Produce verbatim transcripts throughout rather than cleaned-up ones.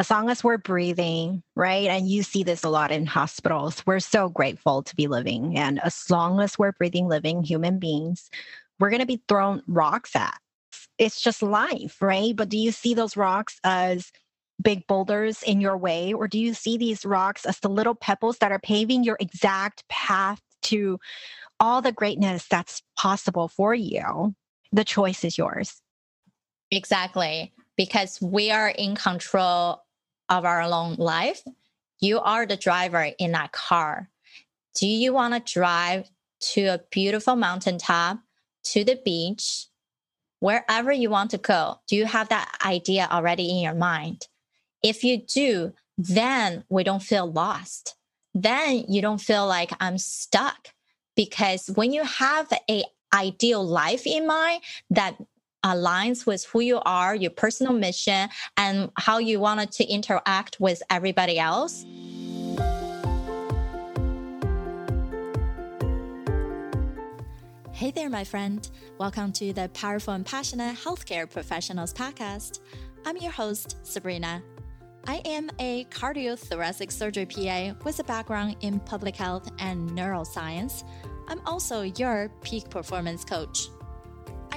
as long as we're breathing, right? And you see this a lot in hospitals. We're so grateful to be living. And as long as we're breathing, living human beings, we're going to be thrown rocks at. It's just life, right? But do you see those rocks as big boulders in your way? Or do you see these rocks as the little pebbles that are paving your exact path to all the greatness that's possible for you? The choice is yours. Exactly. Because we are in control of our own life. You are the driver in that car. Do you want to drive to a beautiful mountaintop, to the beach, wherever you want to go? Do you have that idea already in your mind? If you do, then we don't feel lost. Then you don't feel like I'm stuck. Because when you have an ideal life in mind that aligns with who you are, your personal mission, and how you wanted to interact with everybody else. Hey there, my friend. Welcome to the Powerful and Passionate Healthcare Professionals Podcast. I'm your host, Sabrina. I am a cardiothoracic surgery P A with a background in public health and neuroscience. I'm also your peak performance coach. I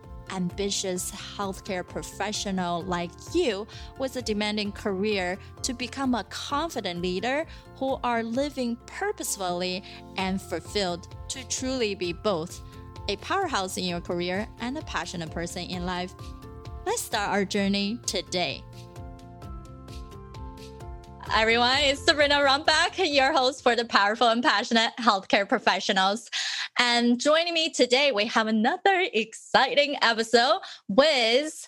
ambitious healthcare professional like you with a demanding career to become a confident leader who are living purposefully and fulfilled to truly be both a powerhouse in your career and a passionate person in life. Let's start our journey today. Everyone, it's Sabrina Rumpak, your host for the Powerful and Passionate Healthcare Professionals. And joining me today, we have another exciting episode with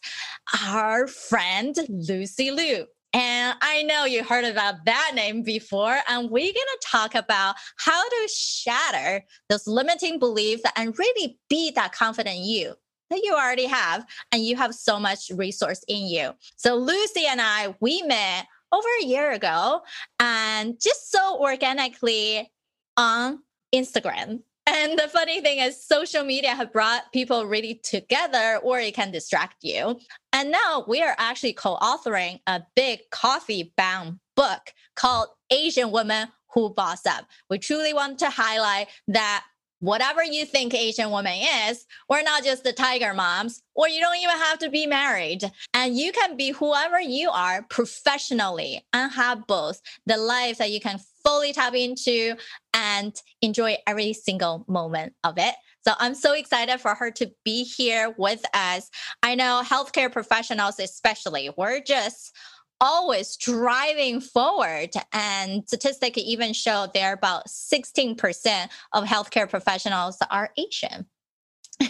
our friend, Lucy Liu. And I know you heard about that name before, and we're going to talk about how to shatter those limiting beliefs and really be that confident you that you already have, and you have so much resource in you. So Lucy and I, we met over a year ago, and just so organically on Instagram. And the funny thing is social media have brought people really together, or it can distract you. And now we are actually co-authoring a big coffee-bound book called Asian Women Who Bossed Up. We truly want to highlight that whatever you think Asian woman is, we're not just the tiger moms, or you don't even have to be married. And you can be whoever you are professionally and have both the life that you can fully tap into and enjoy every single moment of it. So I'm so excited for her to be here with us. I know healthcare professionals especially, we're just always driving forward, and statistics even show there are about sixteen percent of healthcare professionals are Asian.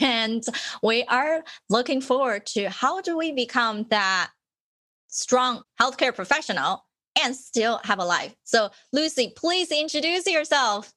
And we are looking forward to how do we become that strong healthcare professional and still have a life. So Lucy, please introduce yourself.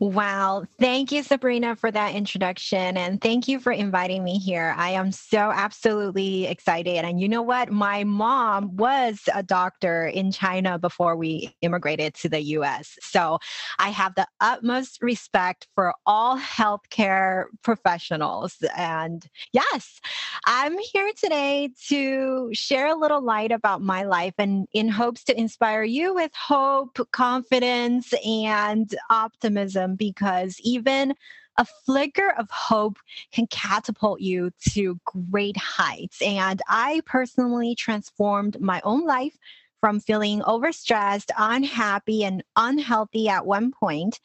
Wow. Thank you, Sabrina, for that introduction. And thank you for inviting me here. I am so absolutely excited. And you know what? My mom was a doctor in China before we immigrated to the U S. So I have the utmost respect for all healthcare professionals. And yes, I'm here today to share a little light about my life and in hopes to inspire you with hope, confidence, and optimism. Optimism, because even a flicker of hope can catapult you to great heights. And I personally transformed my own life from feeling overstressed, unhappy, and unhealthy at one point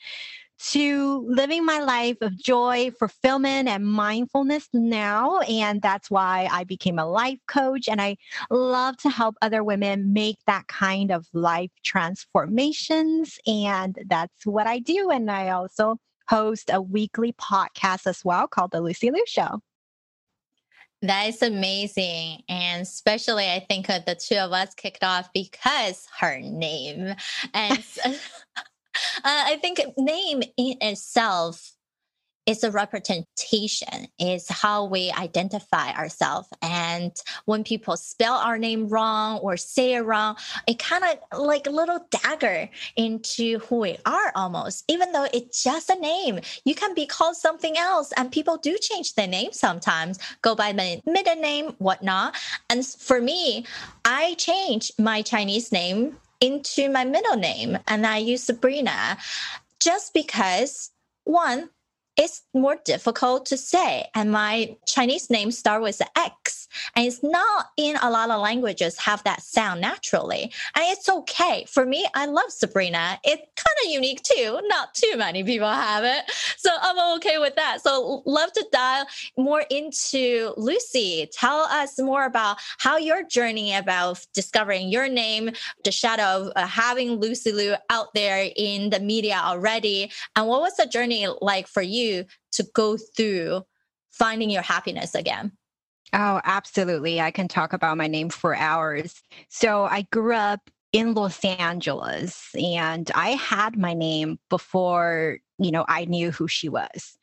to living my life of joy, fulfillment, and mindfulness now. And that's why I became a life coach. And I love to help other women make that kind of life transformations. And that's what I do. And I also host a weekly podcast as well called The Lucy Lu Show. That is amazing. And especially, I think uh, the two of us kicked off because her name. And Uh, I think name in itself it's a representation. It's how we identify ourselves. And when people spell our name wrong or say it wrong, it kind of like a little dagger into who we are almost, even though it's just a name. You can be called something else, and people do change their name sometimes, go by my middle name, whatnot. And for me, I changed my Chinese name into my middle name, and I use Sabrina just because, one, it's more difficult to say. And my Chinese name starts with an X. And it's not in a lot of languages have that sound naturally. And it's okay. For me, I love Sabrina. It's kind of unique too. Not too many people have it. So I'm okay with that. So love to dive more into Lucy. Tell us more about how your journey about discovering your name, the shadow of having Lucy Liu out there in the media already. And what was the journey like for you to go through finding your happiness again? Oh, absolutely. I can talk about my name for hours. So I grew up in Los Angeles, and I had my name before, you know, I knew who she was.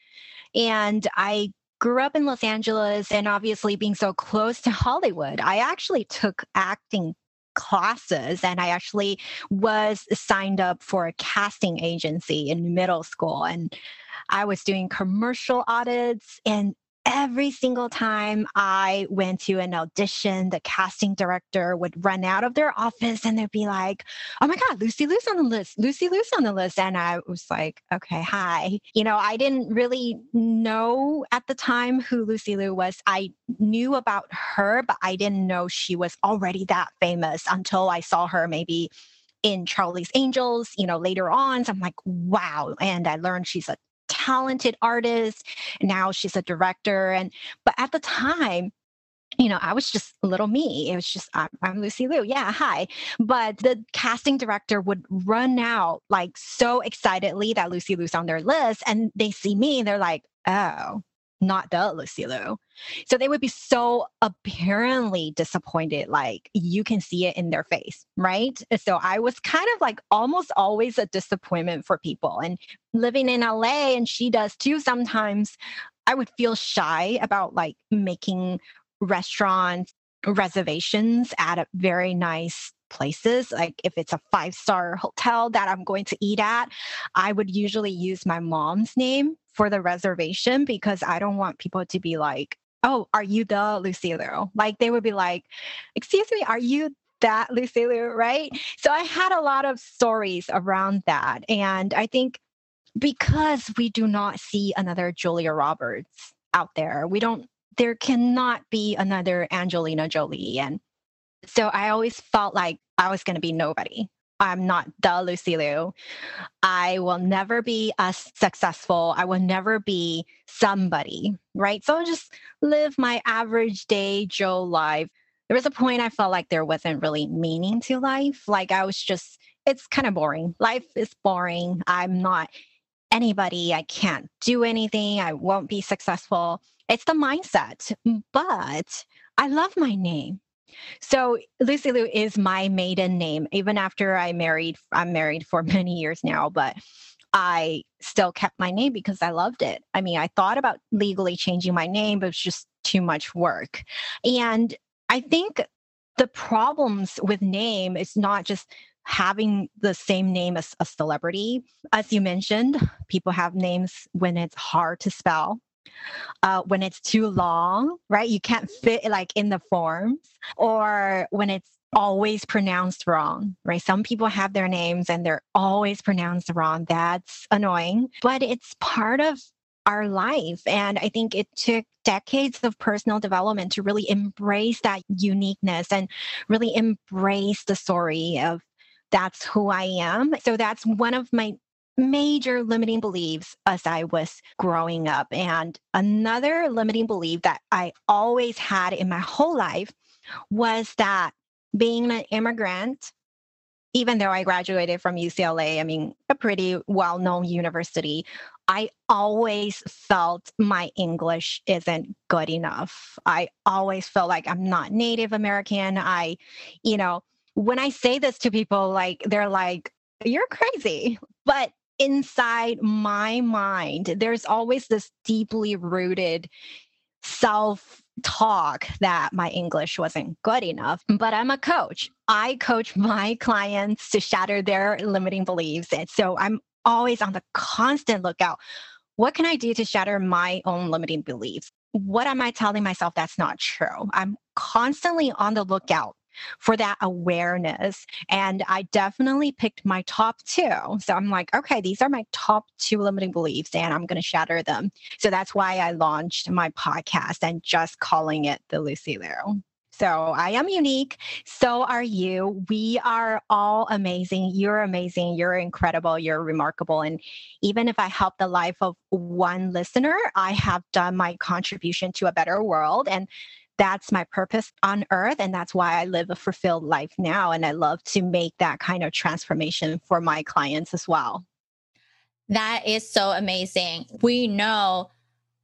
And I grew up in Los Angeles, and obviously being so close to Hollywood, I actually took acting classes, and I actually was signed up for a casting agency in middle school, and I was doing commercial audits, and every single time I went to an audition, the casting director would run out of their office and they'd be like, oh my God, Lucy Liu's on the list, Lucy Liu's on the list. And I was like, okay, hi. You know, I didn't really know at the time who Lucy Liu was. I knew about her, but I didn't know she was already that famous until I saw her maybe in Charlie's Angels, you know, later on. So I'm like, wow. And I learned she's a talented artist. Now she's a director. And, but at the time, you know, I was just little me. It was just, I'm, I'm Lucy Liu. Yeah. Hi. But the casting director would run out like so excitedly that Lucy Liu's on their list, and they see me and they're like, oh, not the Lucy Liu. So they would be so apparently disappointed, like you can see it in their face, right? So I was kind of like almost always a disappointment for people. And living in L A, and she does too sometimes, I would feel shy about like making restaurant reservations at a very nice places. Like if it's a five-star hotel that I'm going to eat at, I would usually use my mom's name for the reservation because I don't want people to be like, oh, are you the Lucy Liu? Like they would be like, excuse me, are you that Lucy Liu? Right? So I had a lot of stories around that. And I think because we do not see another Julia Roberts out there, we don't, there cannot be another Angelina Jolie. And so I always felt like I was going to be nobody. I'm not the Lucy Liu. I will never be as successful. I will never be somebody, right? So I'll just live my average day Joe life. There was a point I felt like there wasn't really meaning to life. Like I was just, it's kind of boring. Life is boring. I'm not anybody. I can't do anything. I won't be successful. It's the mindset, but I love my name. So Lucy Liu is my maiden name. Even after I married, I'm married for many years now, but I still kept my name because I loved it. I mean, I thought about legally changing my name, but it was just too much work. And I think the problems with name is not just having the same name as a celebrity. As you mentioned, people have names when it's hard to spell. Uh, when it's too long, right? You can't fit like in the forms, or when it's always pronounced wrong, right? Some people have their names and they're always pronounced wrong. That's annoying, but it's part of our life. And I think it took decades of personal development to really embrace that uniqueness and really embrace the story of that's who I am. So that's one of my major limiting beliefs as I was growing up. And another limiting belief that I always had in my whole life was that being an immigrant, even though I graduated from U C L A, I mean, a pretty well-known university, I always felt my English isn't good enough. I always felt like I'm not Native American. I, you know, when I say this to people, like, they're like, you're crazy. But inside my mind, there's always this deeply rooted self-talk that my English wasn't good enough. But I'm a coach. I coach my clients to shatter their limiting beliefs. And so I'm always on the constant lookout. What can I do to shatter my own limiting beliefs? What am I telling myself that's not true? I'm constantly on the lookout for that awareness. And I definitely picked my top two. So I'm like, okay, these are my top two limiting beliefs and I'm going to shatter them. So that's why I launched my podcast and just calling it The Lucy Liu. So I am unique. So are you. We are all amazing. You're amazing. You're incredible. You're remarkable. And even if I help the life of one listener, I have done my contribution to a better world. And that's my purpose on earth. And that's why I live a fulfilled life now. And I love to make that kind of transformation for my clients as well. That is so amazing. We know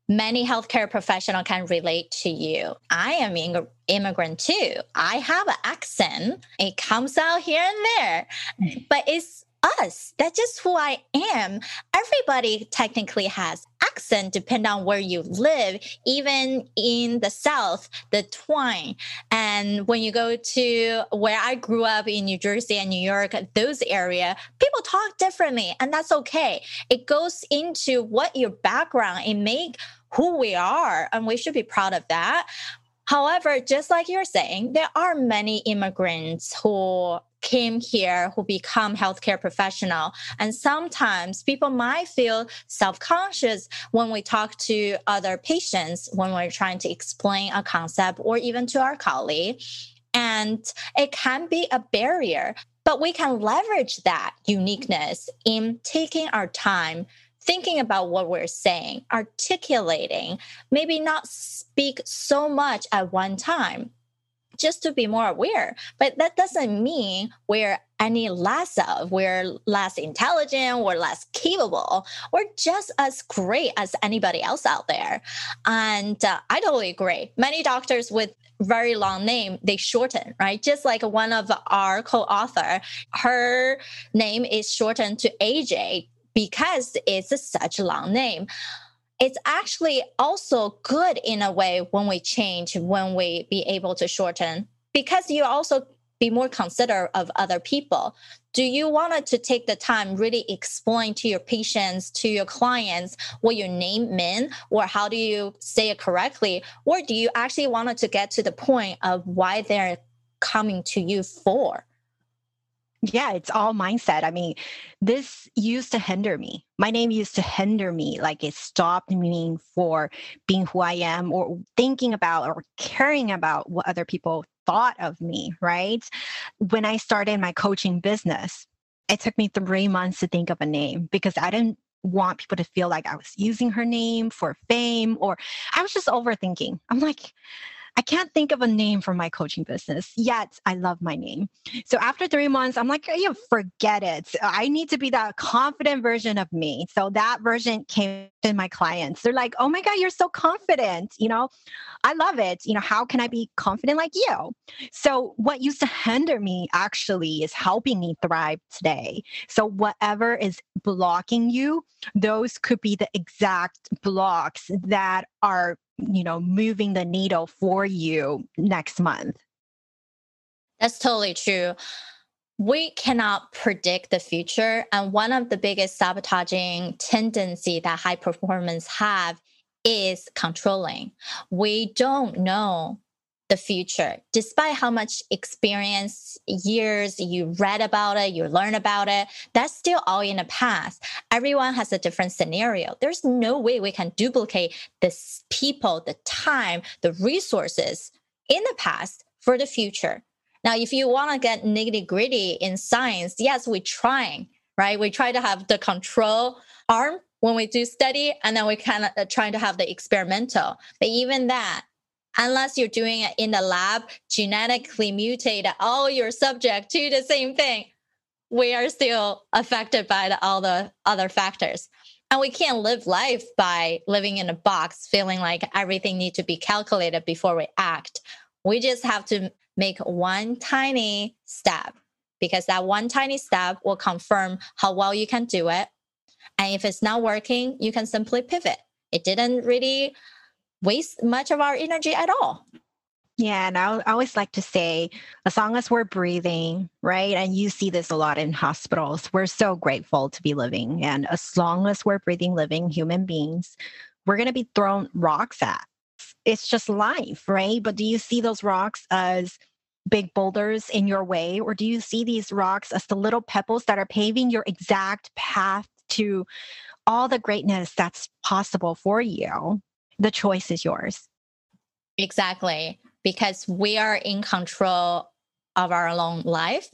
many healthcare professionals can relate to you. I am an immigrant too. I have an accent. It comes out here and there, mm-hmm. but it's us. That's just who I am. Everybody technically has accent depending on where you live, even in the South, the twang. And when you go to where I grew up in New Jersey and New York, those areas, people talk differently and that's okay. It goes into what your background, it makes who we are and we should be proud of that. However, just like you're saying, there are many immigrants who came here, who become healthcare professional. And sometimes people might feel self-conscious when we talk to other patients, when we're trying to explain a concept or even to our colleague. And it can be a barrier, but we can leverage that uniqueness in taking our time, thinking about what we're saying, articulating, maybe not speak so much at one time, just to be more aware. But that doesn't mean we're any less of, we're less intelligent, we're less capable, we're just as great as anybody else out there. And uh, I totally agree. Many doctors with very long name, they shorten, right? Just like one of our co-author, her name is shortened to A J because it's a such a long name. It's actually also good in a way when we change, when we be able to shorten, because you also be more considerate of other people. Do you want to take the time really explain to your patients, to your clients, what your name means, or how do you say it correctly? Or do you actually want to get to the point of why they're coming to you for? Yeah, it's all mindset. I mean, this used to hinder me. My name used to hinder me. Like it stopped meaning for being who I am or thinking about or caring about what other people thought of me, right? When I started my coaching business, it took me three months to think of a name because I didn't want people to feel like I was using her name for fame or I was just overthinking. I'm like, I can't think of a name for my coaching business, yet I love my name. So after three months, I'm like, yeah, forget it. I need to be that confident version of me. So that version came to my clients. They're like, oh my God, you're so confident. You know, I love it. You know, how can I be confident like you? So what used to hinder me actually is helping me thrive today. So whatever is blocking you, those could be the exact blocks that are, you know, moving the needle for you next month. That's totally true. We cannot predict the future. And one of the biggest sabotaging tendency that high performance have is controlling. We don't know the future, despite how much experience, years you read about it, you learn about it, that's still all in the past. Everyone has a different scenario. There's no way we can duplicate the people, the time, the resources in the past for the future. Now, if you want to get nitty gritty in science, yes, we're trying, right? We try to have the control arm when we do study, and then we kind of trying to have the experimental. But even that, unless you're doing it in the lab, genetically mutate all your subjects to the same thing, we are still affected by the, all the other factors. And we can't live life by living in a box, feeling like everything needs to be calculated before we act. We just have to make one tiny step because that one tiny step will confirm how well you can do it, And if it's not working, you can simply pivot. It didn't really waste much of our energy at all. Yeah. And I always like to say, as long as we're breathing, right? And you see this a lot in hospitals. We're so grateful to be living. And as long as we're breathing, living human beings, we're going to be thrown rocks at. It's just life, right? But do you see those rocks as big boulders in your way? Or do you see these rocks as the little pebbles that are paving your exact path to all the greatness that's possible for you? The choice is yours. Exactly. Because we are in control of our own life.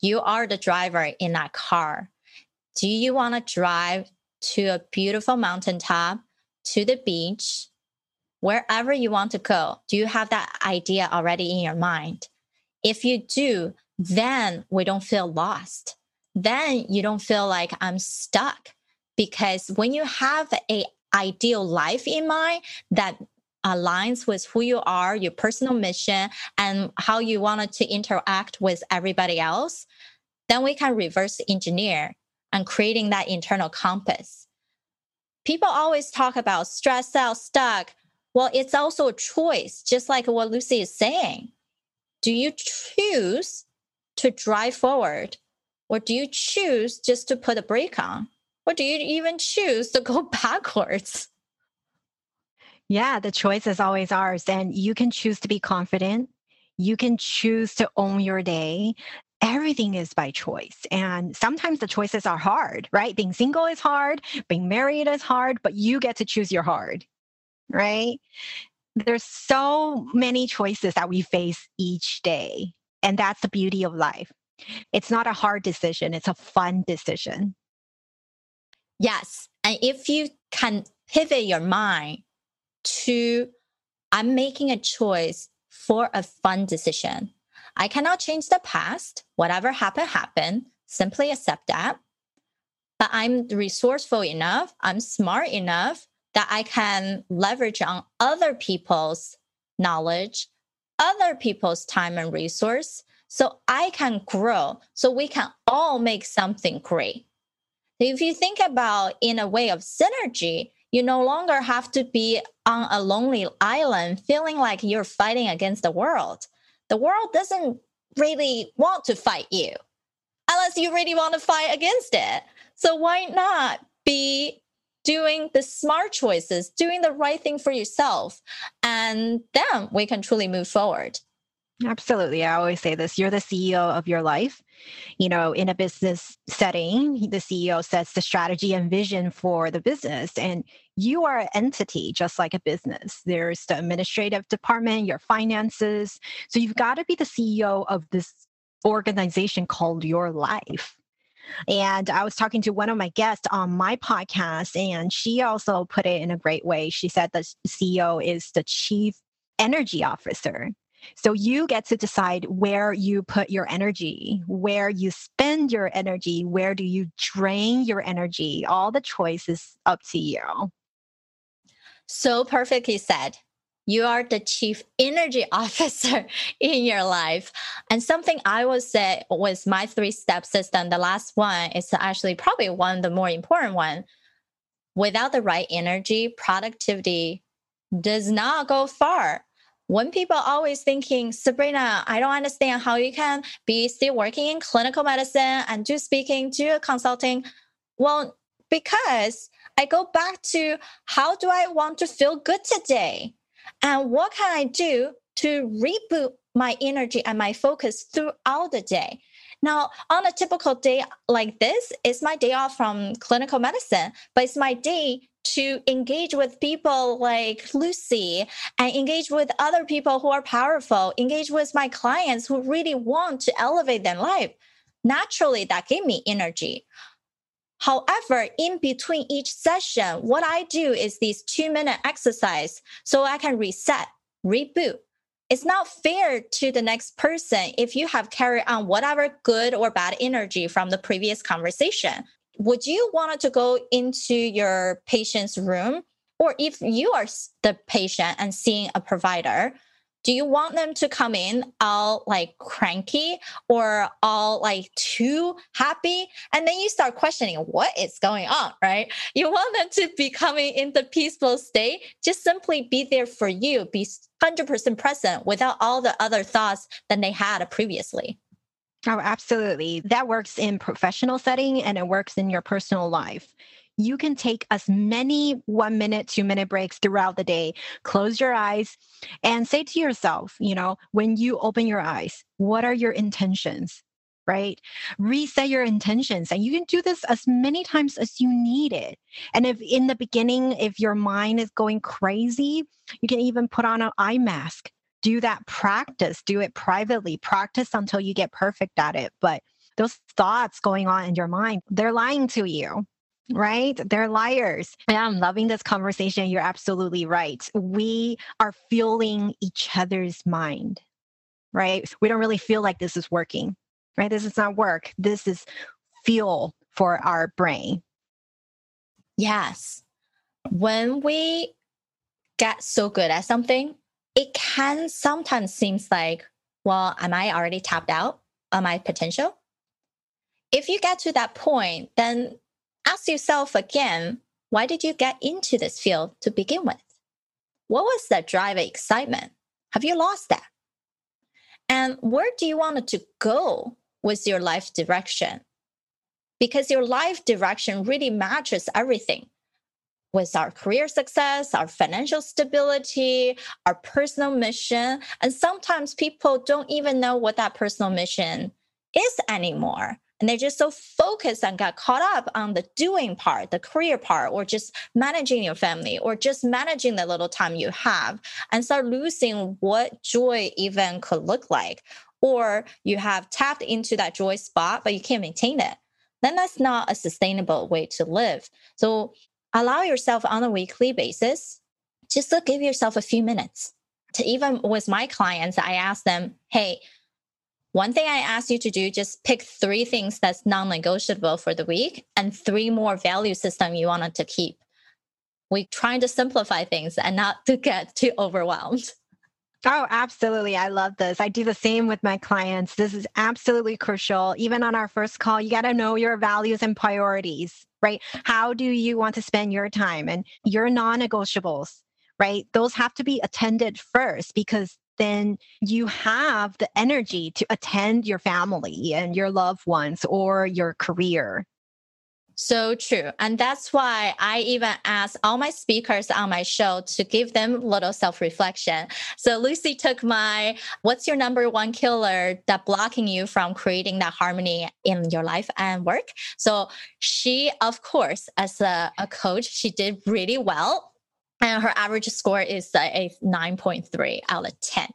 You are the driver in that car. Do you want to drive to a beautiful mountaintop, to the beach, wherever you want to go? Do you have that idea already in your mind? If you do, then we don't feel lost. Then you don't feel like I'm stuck. Because when you have an ideal life in mind that aligns with who you are, your personal mission, and how you wanted to interact with everybody else, then we can reverse engineer and creating that internal compass. People always talk about stressed out, stuck. Well, it's also a choice, just like what Lucy is saying. Do you choose to drive forward? Or do you choose just to put a brake on? Or do you even choose to go backwards? Yeah, the choice is always ours. And you can choose to be confident. You can choose to own your day. Everything is by choice. And sometimes the choices are hard, right? Being single is hard. Being married is hard. But you get to choose your hard, right? There's so many choices that we face each day. And that's the beauty of life. It's not a hard decision. It's a fun decision. Yes. And if you can pivot your mind to, I'm making a choice for a fun decision. I cannot change the past. Whatever happened, happened. Simply accept that. But I'm resourceful enough. I'm smart enough that I can leverage on other people's knowledge, other people's time and resource, so I can grow, so we can all make something great. If you think about in a way of synergy, you no longer have to be on a lonely island feeling like you're fighting against the world. The world doesn't really want to fight you unless you really want to fight against it. So why not be doing the smart choices, doing the right thing for yourself? And then we can truly move forward. Absolutely. I always say this. You're the C E O of your life. You know, in a business setting, the C E O sets the strategy and vision for the business. And you are an entity, just like a business. There's the administrative department, your finances. So you've got to be the C E O of this organization called your life. And I was talking to one of my guests on my podcast, and she also put it in a great way. She said the C E O is the chief energy officer. So you get to decide where you put your energy, where you spend your energy, where do you drain your energy. All the choice is up to you. So perfectly said. You are the chief energy officer in your life. And something I would say was my three-step system. The last one is actually probably one of the more important one. Without the right energy, productivity does not go far. When people are always thinking, Sabrina, I don't understand how you can be still working in clinical medicine and do speaking, do consulting. Well, because I go back to how do I want to feel good today? And what can I do to reboot my energy and my focus throughout the day? Now, on a typical day like this, it's my day off from clinical medicine, but it's my day to engage with people like Lucy and engage with other people who are powerful, engage with my clients who really want to elevate their life. Naturally, that gave me energy. However, in between each session, what I do is these two-minute exercise so I can reset, reboot. It's not fair to the next person if you have carried on whatever good or bad energy from the previous conversation. Would you want to go into your patient's room? Or if you are the patient and seeing a provider, do you want them to come in all like cranky or all like too happy? And then you start questioning what is going on, right? You want them to be coming in the peaceful state. Just simply be there for you. Be one hundred percent present without all the other thoughts than they had previously. Oh, absolutely. That works in professional setting and it works in your personal life. You can take as many one minute, two minute breaks throughout the day. Close your eyes and say to yourself, you know, when you open your eyes, what are your intentions, right? Reset your intentions. And you can do this as many times as you need it. And if in the beginning, if your mind is going crazy, you can even put on an eye mask. Do that practice, do it privately, practice until you get perfect at it. But those thoughts going on in your mind, they're lying to you. Right? They're liars. And I'm loving this conversation. You're absolutely right. We are fueling each other's mind, right? We don't really feel like this is working, right? This is not work. This is fuel for our brain. Yes. When we get so good at something, it can sometimes seem like, well, am I already tapped out on my potential? If you get to that point, then ask yourself again, why did you get into this field to begin with? What was that drive and excitement? Have you lost that? And where do you want to go with your life direction? Because your life direction really matches everything with our career success, our financial stability, our personal mission. And sometimes people don't even know what that personal mission is anymore. And they're just so focused and got caught up on the doing part, the career part, or just managing your family, or just managing the little time you have, and start losing what joy even could look like. Or you have tapped into that joy spot, but you can't maintain it. Then that's not a sustainable way to live. So allow yourself on a weekly basis, just to give yourself a few minutes. To even with my clients, I ask them, hey, one thing I ask you to do, just pick three things that's non-negotiable for the week and three more value system you wanted to keep. We're trying to simplify things and not to get too overwhelmed. Oh, absolutely. I love this. I do the same with my clients. This is absolutely crucial. Even on our first call, you got to know your values and priorities, right? How do you want to spend your time and your non-negotiables, right? Those have to be attended first because then you have the energy to attend your family and your loved ones or your career. So true. And that's why I even ask all my speakers on my show to give them a little self-reflection. So Lucy took my, what's your number one killer that blocking you from creating that harmony in your life and work? So she, of course, as a, a coach, she did really well. And her average score is a nine point three out of ten.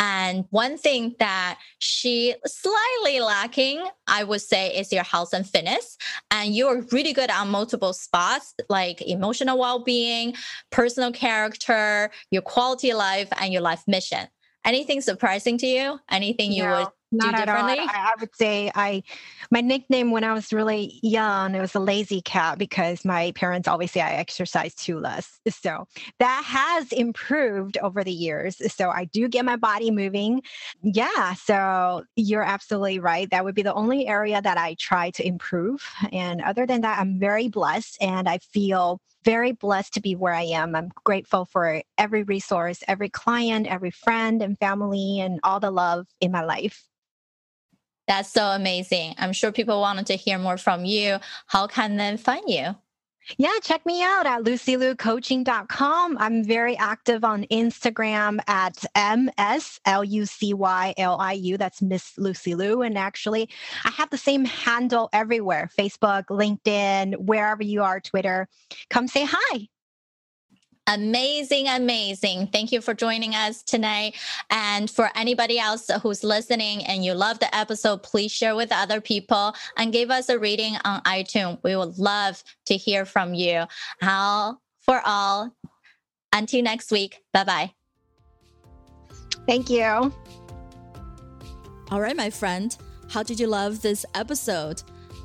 And one thing that she slightly lacking, I would say, is your health and fitness. And you're really good on multiple spots, like emotional well-being, personal character, your quality of life, and your life mission. Anything surprising to you? Anything you no, would do differently? I, I would say I, my nickname when I was really young, it was a lazy cat because my parents always say I exercise too less. So that has improved over the years. So I do get my body moving. Yeah. So you're absolutely right. That would be the only area that I try to improve. And other than that, I'm very blessed and I feel very blessed to be where I am. I'm grateful for every resource, every client, every friend and family, and all the love in my life. That's so amazing. I'm sure people wanted to hear more from you. How can they find you? Yeah, check me out at lucy lu coaching dot com. I'm very active on Instagram at M S L U C Y L I U. That's Miss Lucy Liu. And actually, I have the same handle everywhere, Facebook, LinkedIn, wherever you are, Twitter. Come say hi. Amazing, amazing. Thank you for joining us tonight. And for anybody else who's listening and you love the episode, please share with other people and give us a rating on iTunes. We would love to hear from you. All for all. Until next week. Bye-bye. Thank you. All right, my friend. How did you love this episode?